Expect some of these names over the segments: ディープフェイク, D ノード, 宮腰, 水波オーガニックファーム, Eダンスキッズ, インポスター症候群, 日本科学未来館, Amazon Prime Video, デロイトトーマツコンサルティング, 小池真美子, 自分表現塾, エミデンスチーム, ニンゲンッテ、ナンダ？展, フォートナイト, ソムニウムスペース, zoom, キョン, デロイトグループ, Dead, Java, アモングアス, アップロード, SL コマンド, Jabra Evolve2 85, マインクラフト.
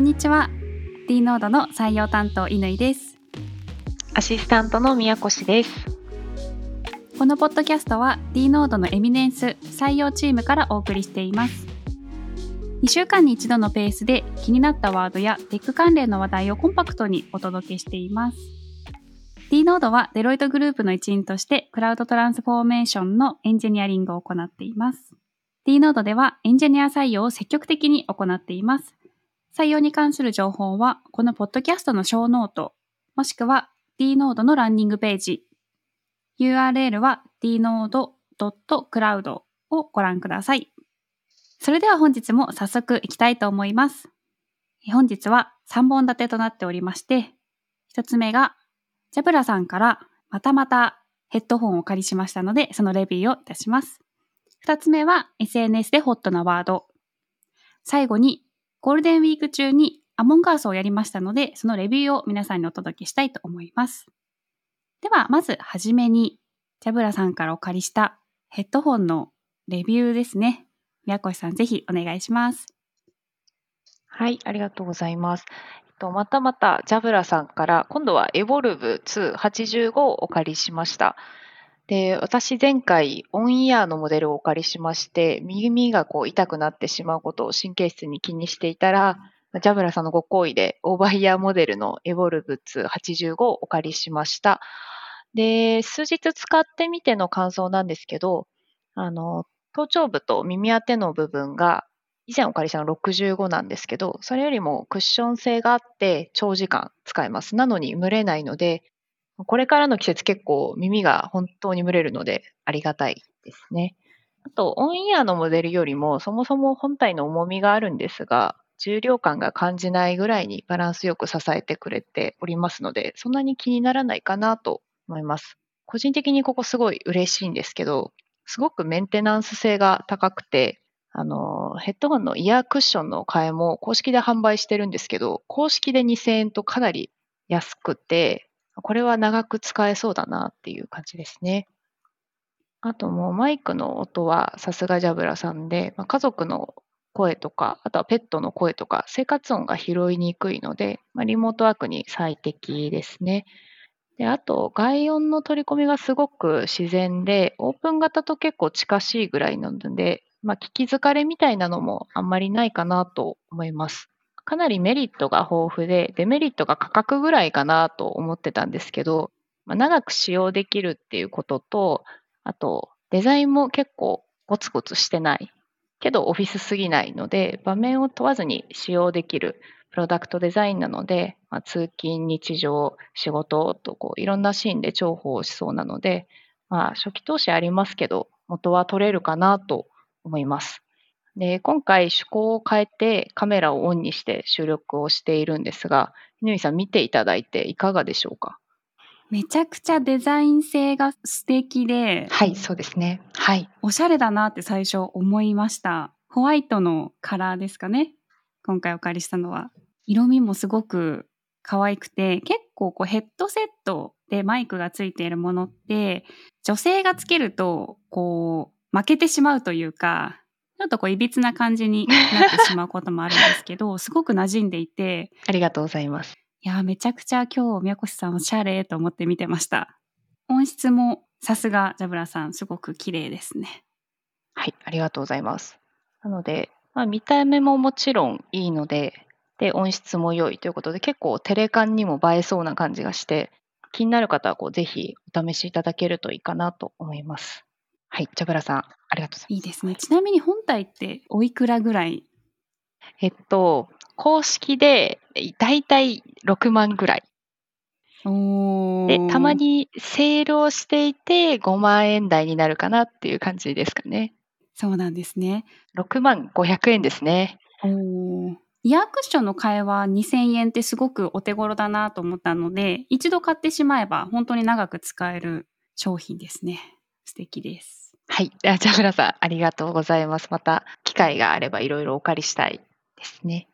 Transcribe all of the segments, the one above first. んにちは。 D ノードの採用担当乾です。アシスタントの宮越です。このポッドキャストは D ノードのエミネンス採用チームからお送りしています。2週間に1度のペースで気になったワードやテック関連の話題をコンパクトにお届けしています。 D ノードはデロイトグループの一員としてクラウドトランスフォーメーションのエンジニアリングを行っています。D ノードではエンジニア採用を積極的に行っています。採用に関する情報はこのポッドキャストのショーノート、もしくは D ノードのランニングページ、URL は dnode.cloud をご覧ください。それでは本日も早速いきたいと思います。本日は3本立てとなっておりまして、1つ目がJabraさんからまたヘッドホンをお借りしましたので、そのレビューをいたします。2つ目は SNS でホットなワード。最後にゴールデンウィーク中にアモンガースをやりましたので、そのレビューを皆さんにお届けしたいと思います。ではまずはじめにJabraさんからお借りしたヘッドホンのレビューですね。宮越さん、ぜひお願いします。はい、ありがとうございます。またJabraさんから今度は Evolve2 85をお借りしました。で、私前回オンイヤーのモデルをお借りしまして、耳が痛くなってしまうことを神経質に気にしていたら、Jabraさんのご好意でオーバーイヤーモデルの Evolve2 85をお借りしました。で、数日使ってみての感想なんですけど、頭頂部と耳当ての部分が以前お借りしたの65なんですけど、それよりもクッション性があって長時間使えます。なのに蒸れないので、これからの季節結構耳が本当に蒸れるのでありがたいですね。あとオンイヤーのモデルよりもそもそも本体の重みがあるんですが、重量感が感じないぐらいにバランスよく支えてくれておりますので、そんなに気にならないかなと思います。個人的にここすごい嬉しいんですけど、すごくメンテナンス性が高くて、ヘッドホンのイヤークッションの替えも公式で販売してるんですけど、公式で2000円とかなり安くて、これは長く使えそうだなっていう感じですね。あともうマイクの音はさすがJabraさんで、家族の声とか、あとはペットの声とか生活音が拾いにくいので、リモートワークに最適ですね。で、あと外音の取り込みがすごく自然で、オープン型と結構近しいぐらいなので、聞き疲れみたいなのもあんまりないかなと思います。かなりメリットが豊富で、デメリットが価格ぐらいかなと思ってたんですけど、長く使用できるっていうことと、あとデザインも結構ゴツゴツしてないけどオフィスすぎないので、場面を問わずに使用できるプロダクトデザインなので、通勤、日常、仕事といろんなシーンで重宝しそうなので、初期投資ありますけど元は取れるかなと思います。で、今回趣向を変えてカメラをオンにして収録をしているんですが、乾さん見ていただいていかがでしょうか？めちゃくちゃデザイン性が素敵で、はい、そうですね、はい、おしゃれだなって最初思いました。ホワイトのカラーですかね、今回お借りしたのは。色味もすごく可愛くて、結構ヘッドセットでマイクがついているものって、女性がつけると負けてしまうというか、ちょっといびつな感じになってしまうこともあるんですけどすごく馴染んでいて、ありがとうございます。いや、めちゃくちゃ今日宮越さんおしゃれと思って見てました。音質もさすがJabraさん、すごく綺麗ですね。はい、ありがとうございます。なので、見た目ももちろんいいので、で音質も良いということで、結構テレカンにも映えそうな感じがして、気になる方はぜひお試しいただけるといいかなと思います。はい、Jabraさん、ありがとうございます。いいですね。ちなみに本体っておいくらぐらい？公式でだいたい6万ぐらい。で、たまにセールをしていて5万円台になるかなっていう感じですかね。そうなんですね。6万500円ですね。イヤークッションの替えは2000円ってすごくお手頃だなと思ったので、一度買ってしまえば本当に長く使える商品ですね。素敵です。はい、Jabraさん、ありがとうございます。また機会があればいろいろお借りしたいですね。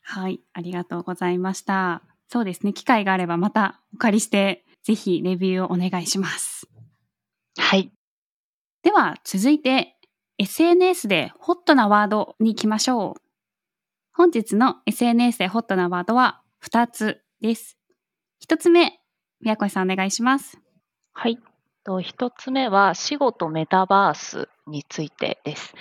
はい、ありがとうございました。そうですね、機会があればまたお借りしてぜひレビューをお願いします。はい、では続いて SNS でホットなワードに行きましょう。本日の SNS でホットなワードは2つです。1つ目、宮越さんお願いします。はい。1つ目は死後とメタバースについてです。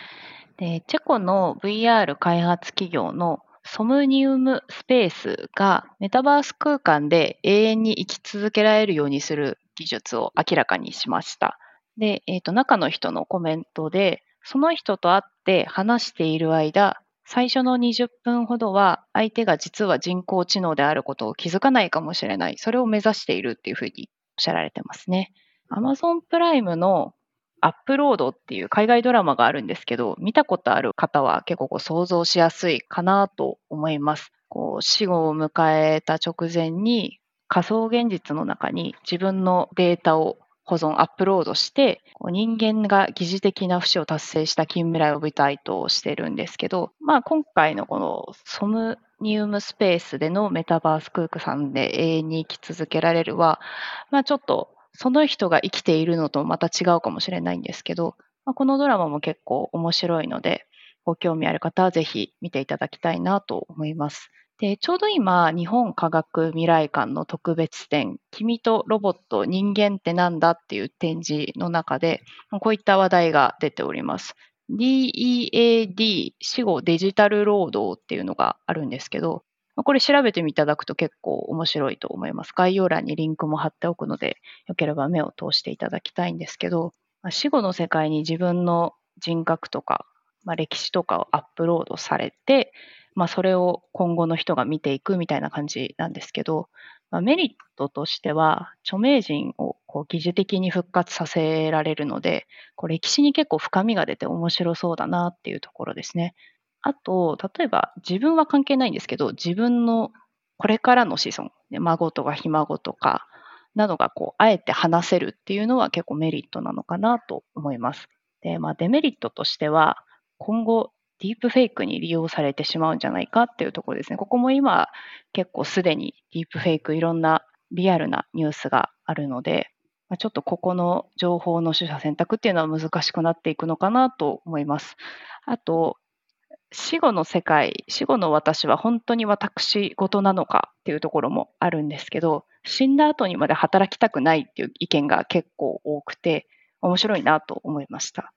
で、チェコの VR 開発企業のソムニウムスペースがメタバース空間で永遠に生き続けられるようにする技術を明らかにしました。で、中の人のコメントで、その人と会って話している間、最初の20分ほどは相手が実は人工知能であることを気づかないかもしれない。それを目指しているっていうふうにおっしゃられてますね。Amazon プライムのアップロードっていう海外ドラマがあるんですけど、見たことある方は結構想像しやすいかなと思います。こう死後を迎えた直前に仮想現実の中に自分のデータを保存、アップロードして、人間が疑似的な不死を達成した近未来を舞台としてるんですけど、今回のこのソムニウムスペースでのメタバース空間で永遠に生き続けられるは、ちょっとその人が生きているのとまた違うかもしれないんですけど、このドラマも結構面白いので、ご興味ある方はぜひ見ていただきたいなと思います。で、ちょうど今、日本科学未来館の特別展、君とロボット、人間ってなんだっていう展示の中で、こういった話題が出ております。DEAD、死後デジタル労働っていうのがあるんですけど、これ調べていただくと結構面白いと思います。概要欄にリンクも貼っておくので、よければ目を通していただきたいんですけど、死後の世界に自分の人格とか、歴史とかをアップロードされて、それを今後の人が見ていくみたいな感じなんですけど、メリットとしては著名人を疑似的に復活させられるので、歴史に結構深みが出て面白そうだなっていうところですね。あと、例えば自分は関係ないんですけど、自分のこれからの子孫、孫とかひ孫とかなどがあえて話せるっていうのは結構メリットなのかなと思います。で、デメリットとしては今後ディープフェイクに利用されてしまうんじゃないかっていうところですね。ここも今結構すでにディープフェイクいろんなリアルなニュースがあるので、ちょっとここの情報の取捨選択っていうのは難しくなっていくのかなと思います。あと、死後の世界、死後の私は本当に私事なのかっていうところもあるんですけど、死んだ後にまで働きたくないっていう意見が結構多くて面白いなと思いました。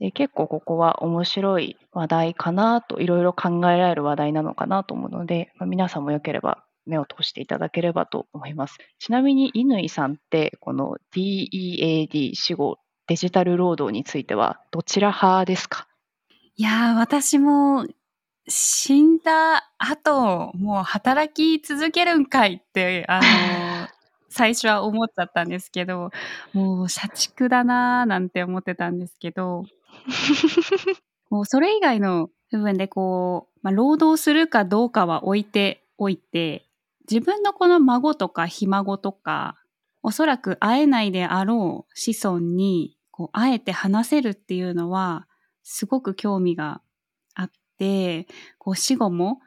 で、結構ここは面白い話題かなと、いろいろ考えられる話題なのかなと思うので、皆さんもよければ目を通していただければと思います。ちなみに乾さんってこの DEAD 死後デジタル労働についてはどちら派ですか？いや、私も死んだ後もう働き続けるんかいって最初は思っちゃったんですけど、もう社畜だなーなんて思ってたんですけどもうそれ以外の部分で労働するかどうかは置いておいて、自分のこの孫とかひ孫とか、おそらく会えないであろう子孫に会えて話せるっていうのはすごく興味があって、死後も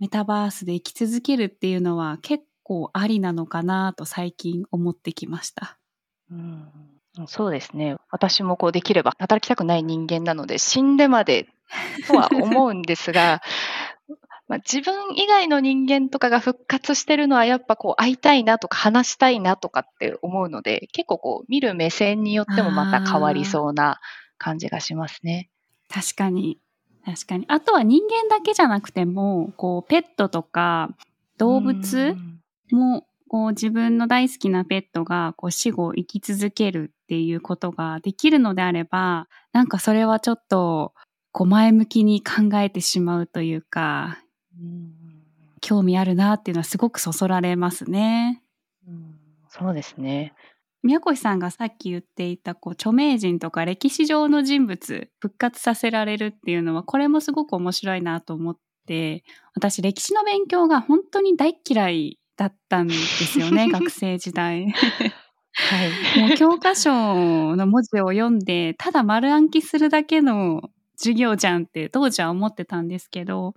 メタバースで生き続けるっていうのは結構ありなのかなと最近思ってきました。そうですね。私もできれば働きたくない人間なので、死んでまでとは思うんですが自分以外の人間とかが復活してるのはやっぱ会いたいなとか話したいなとかって思うので、結構見る目線によってもまた変わりそうな感じがしますね。確かに。あとは人間だけじゃなくてもペットとか動物も自分の大好きなペットが死後生き続けるっていうことができるのであれば、なんかそれはちょっと前向きに考えてしまうというか、興味あるなっていうのはすごくそそられますね。そうですね。宮越さんがさっき言っていた著名人とか歴史上の人物復活させられるっていうのは、これもすごく面白いなと思って、私歴史の勉強が本当に大嫌いだったんですよね学生時代、はい、もう教科書の文字を読んでただ丸暗記するだけの授業じゃんって当時は思ってたんですけど、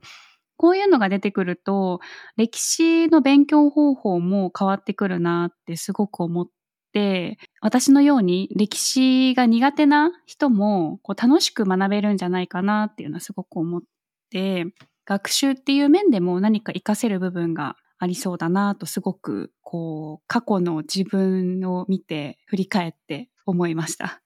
こういうのが出てくると歴史の勉強方法も変わってくるなってすごく思って、私のように歴史が苦手な人も楽しく学べるんじゃないかなっていうのはすごく思って、学習っていう面でも何か活かせる部分がありそうだなと、すごくこう過去の自分を見て振り返って思いました。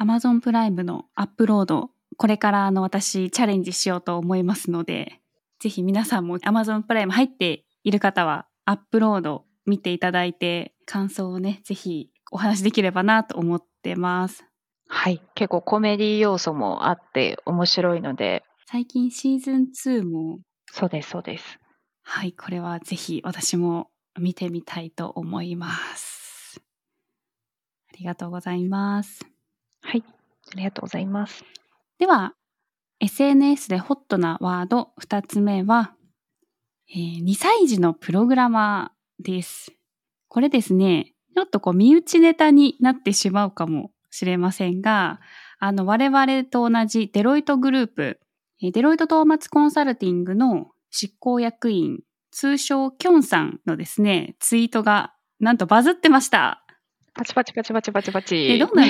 Amazon プライムのアップロード、これから私チャレンジしようと思いますので、ぜひ皆さんも Amazon プライム入っている方はアップロード見ていただいて、感想をね、ぜひお話できればなと思ってます。はい、結構コメディ要素もあって面白いので、最近シーズン2も。そうですそうです。はい、これはぜひ私も見てみたいと思います。ありがとうございます。はい、ありがとうございます。では SNS でホットなワード2つ目は、2歳児のプログラマーです。これですね、ちょっとこう身内ネタになってしまうかもしれませんが、我々と同じデロイトグループ、デロイトトーマツコンサルティングの執行役員、通称キョンさんのですね、ツイートがなんとバズってました。パチパチパチパチパチパチ。どんな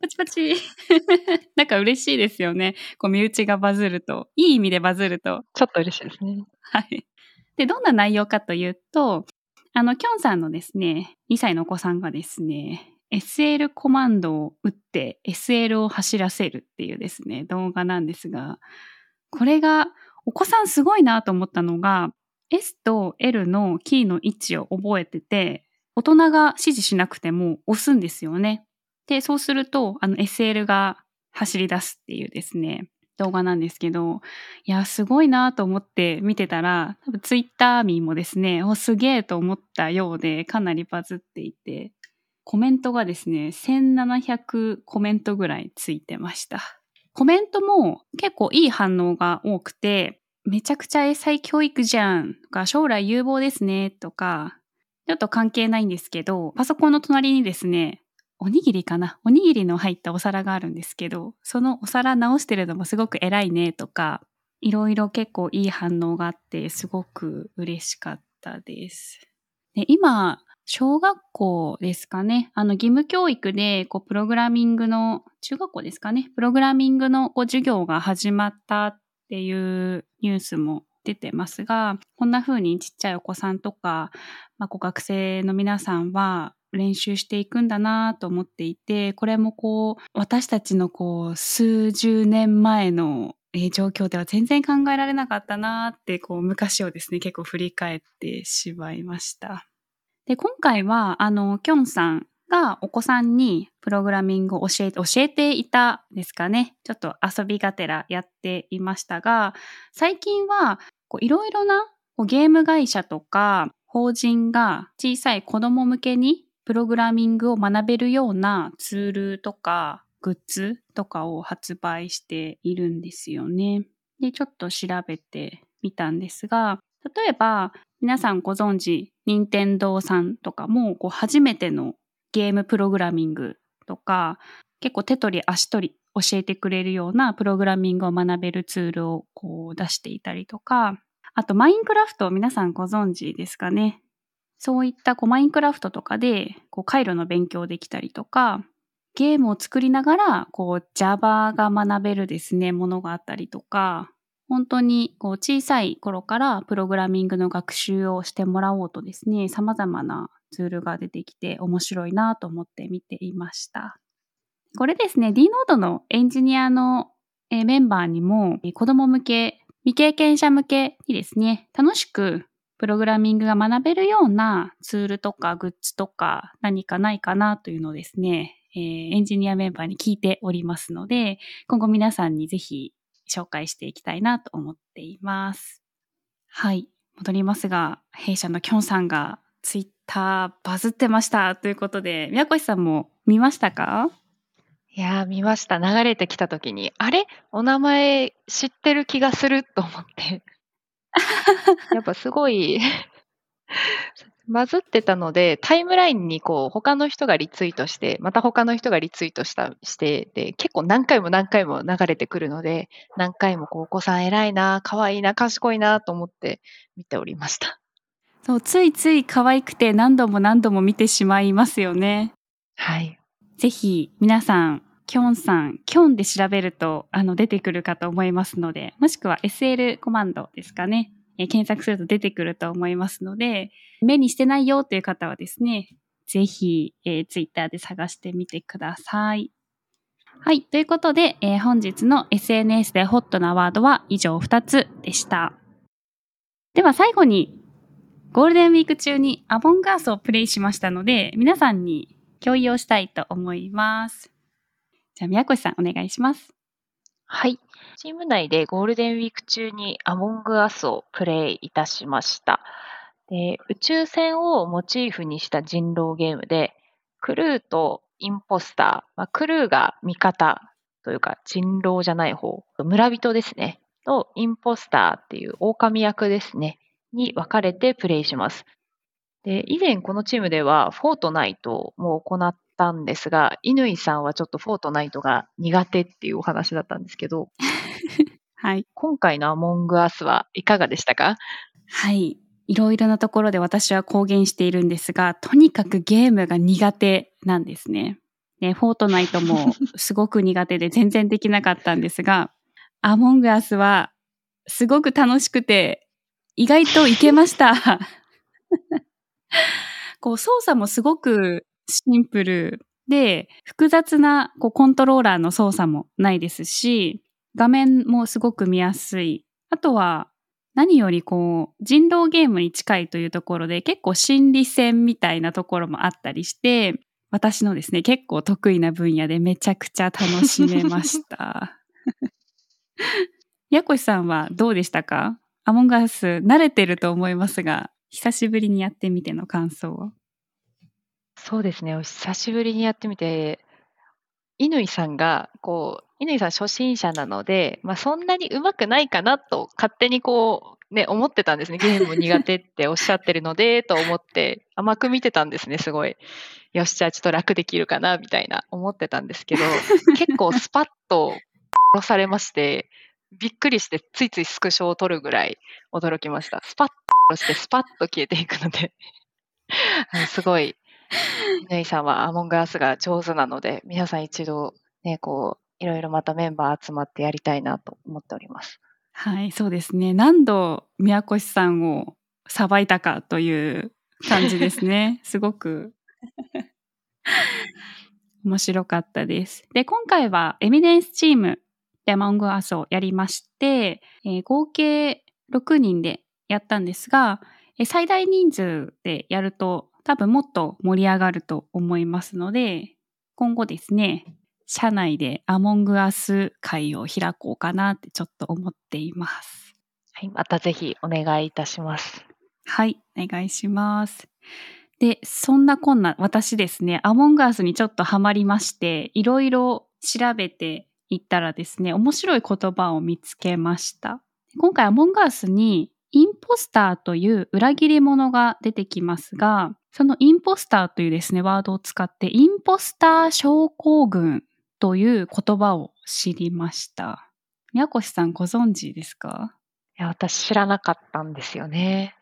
パチパチなんか嬉しいですよね。こう身内がバズると、いい意味でバズるとちょっと嬉しいですね。はい。で、どんな内容かというと、キョンさんのですね、2歳のお子さんがですね、SL コマンドを打って SL を走らせるっていうですね、動画なんですが、これがお子さんすごいなと思ったのが、 S と L のキーの位置を覚えてて、大人が指示しなくても押すんですよね。で、そうするとSL が走り出すっていうですね、動画なんですけど、いやすごいなと思って見てたら、多分ツイッター民もですね、おすげえと思ったようで、かなりバズっていて、コメントがですね、1700コメントぐらいついてました。コメントも結構いい反応が多くて、めちゃくちゃ英才教育じゃんとか、将来有望ですねとか、ちょっと関係ないんですけど、パソコンの隣にですね、おにぎりかな、おにぎりの入ったお皿があるんですけど、そのお皿直してるのもすごく偉いねとか、いろいろ結構いい反応があって、すごく嬉しかったです。で、今小学校ですかね、義務教育でこうプログラミングの、中学校ですかね、プログラミングのこう授業が始まったっていうニュースも出てますが、こんな風にちっちゃいお子さんとか、まあ、ご学生の皆さんは練習していくんだなと思っていて、これもこう私たちのこう数十年前の状況では全然考えられなかったなって、こう昔をですね、結構振り返ってしまいました。で、今回はキョンさんがお子さんにプログラミングを教えていたですかね、ちょっと遊びがてらやっていましたが、最近はいろいろなゲーム会社とか法人が小さい子ども向けにプログラミングを学べるようなツールとかグッズとかを発売しているんですよね。で、ちょっと調べてみたんですが、例えば皆さんご存知、任天堂さんとかもこう初めてのゲームプログラミングとか、結構手取り足取り教えてくれるようなプログラミングを学べるツールをこう出していたりとか、あとマインクラフト、皆さんご存知ですかね。そういったこうマインクラフトとかでこう回路の勉強できたりとか、ゲームを作りながらこう Java が学べるですね、ものがあったりとか、本当にこう小さい頃からプログラミングの学習をしてもらおうとですね、様々なツールが出てきて面白いなと思って見ていました。これですね、D ノードのエンジニアのメンバーにも、子ども向け、未経験者向けにですね、楽しくプログラミングが学べるようなツールとかグッズとか何かないかなというのをですね、エンジニアメンバーに聞いておりますので、今後皆さんにぜひ紹介していきたいなと思っています。はい、戻りますが、弊社のキョンさんがツイッターバズってましたということで、宮越さんも見ましたか？いや、見ました。流れてきた時に、あれ、お名前知ってる気がすると思ってやっぱすごいバズってたので、タイムラインにこう他の人がリツイートして、また他の人がリツイートしてで、結構何回も流れてくるので、何回もこうお子さん偉いな、可愛いな、賢いなと思って見ておりました。そう、ついつい可愛くて何度も見てしまいますよね。はい、ぜひ皆さんキョンさん、キョンで調べると出てくるかと思いますので、もしくは SL コマンドですかね、検索すると出てくると思いますので、目にしてないよという方はですね、ぜひ、ツイッターで探してみてください。はい、ということで、本日の SNS でホットなワードは以上2つでした。では最後に、ゴールデンウィーク中にアモングアスをプレイしましたので、皆さんに共有をしたいと思います。じゃあ宮越さんお願いします。はい、チーム内でゴールデンウィーク中にアモングアスをプレイいたしました。で、宇宙船をモチーフにした人狼ゲームで、クルーとインポスター、クルーが味方というか人狼じゃない方、村人ですね、とインポスターっていう狼役ですね、に分かれてプレイします。で、以前このチームではフォートナイトも行ったんですが、乾さんはちょっとフォートナイトが苦手っていうお話だったんですけど、はい、今回のアモングアスはいかがでしたか？はい。いろいろなところで私は公言しているんですが、とにかくゲームが苦手なんですね。で、フォートナイトもすごく苦手で全然できなかったんですが、アモングアスはすごく楽しくて意外といけました。こう操作もすごくシンプルで、複雑なこうコントローラーの操作もないですし、画面もすごく見やすい。あとは何よりこう人狼ゲームに近いというところで、結構心理戦みたいなところもあったりして、私のですね結構得意な分野でめちゃくちゃ楽しめましたやこしさんはどうでしたか？アモングアス慣れてると思いますが、久しぶりにやってみての感想を。そうですね、久しぶりにやってみて、乾さんがこう、乾さん初心者なので、そんなに上手くないかなと勝手にこう、ね、思ってたんですね。ゲーム苦手っておっしゃってるのでと思って甘く見てたんですね。すごい、よし、じゃあちょっと楽できるかなみたいな思ってたんですけど結構スパッと殺されまして、びっくりしてついついスクショを撮るぐらい驚きました。スパッと殺してスパッと消えていくのですごい、乾さんはアモングアスが上手なので、皆さん一度ね、こういろいろまたメンバー集まってやりたいなと思っております。はい、そうですね。何度宮越さんをさばいたかという感じですね。すごく面白かったです。で、今回はエミデンスチームでアモングアスをやりまして、合計6人でやったんですが、最大人数でやると多分もっと盛り上がると思いますので、今後ですね、社内でアモングアス会を開こうかなってちょっと思っています。はい、またぜひお願いいたします。はい、お願いします。で、そんなこんな私ですね、アモングアスにちょっとハマりまして、いろいろ調べていったらですね、面白い言葉を見つけました。今回アモングアスにインポスターという裏切り者が出てきますが、そのインポスターというですね、ワードを使ってインポスター症候群という言葉を知りました。宮越さんご存知ですか？いや、私知らなかったんですよね。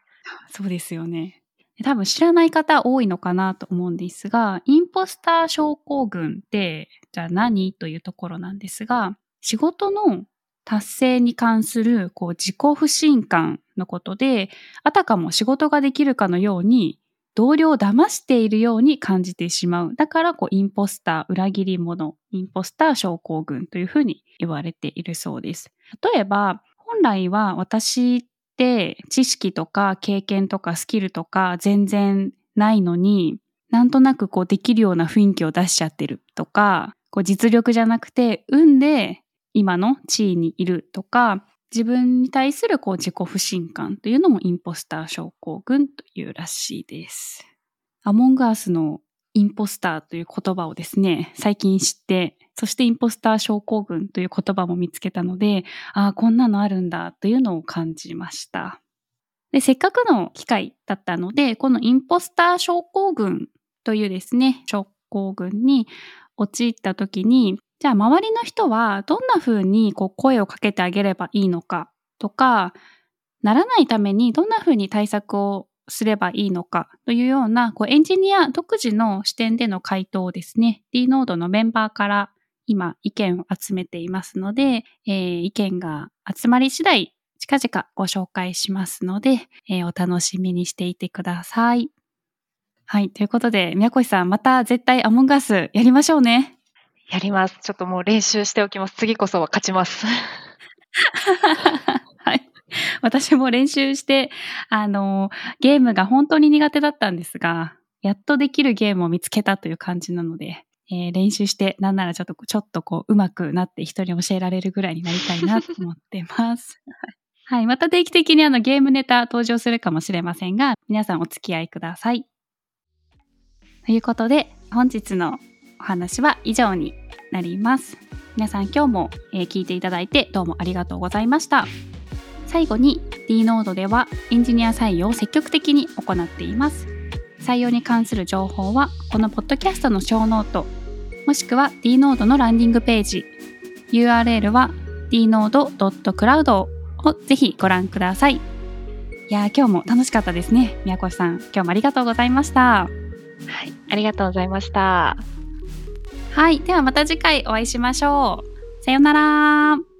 そうですよね。多分知らない方多いのかなと思うんですが、インポスター症候群ってじゃあ何というところなんですが、仕事の達成に関するこう自己不信感のことで、あたかも仕事ができるかのように同僚を騙しているように感じてしまう。だからこうインポスター、裏切り者、インポスター症候群というふうに言われているそうです。例えば本来は私って知識とか経験とかスキルとか全然ないのに、なんとなくこうできるような雰囲気を出しちゃってるとか、こう実力じゃなくて運で今の地位にいるとか、自分に対するこう自己不信感というのもインポスター症候群というらしいです。アモングアスのインポスターという言葉をですね、最近知って、そしてインポスター症候群という言葉も見つけたので、ああ、こんなのあるんだというのを感じました。で、せっかくの機会だったので、このインポスター症候群というですね、症候群に陥った時に、じゃあ周りの人はどんな風にこう声をかけてあげればいいのかとか、ならないためにどんな風に対策をすればいいのかというようなこうエンジニア独自の視点での回答をですね、D ノードのメンバーから今意見を集めていますので、意見が集まり次第近々ご紹介しますので、お楽しみにしていてください。はい、ということで宮越さん、また絶対アモンガースやりましょうね。やります。ちょっともう練習しておきます。次こそは勝ちますはい、私も練習してゲームが本当に苦手だったんですが、やっとできるゲームを見つけたという感じなので、練習してなんならちょっとこう上手くなって人に教えられるぐらいになりたいなと思ってますはい、また定期的にゲームネタ登場するかもしれませんが、皆さんお付き合いください。ということで本日のお話は以上になります。皆さん今日も聞いていただいてどうもありがとうございました。最後に D ノードではエンジニア採用を積極的に行っています。採用に関する情報はこのポッドキャストの小ノート、もしくは D ノードのランディングページ URL は dnode.cloud をぜひご覧ください。いや今日も楽しかったですね。宮越さん、今日もありがとうございました。はい、ありがとうございました。はい、ではまた次回お会いしましょう。さようなら。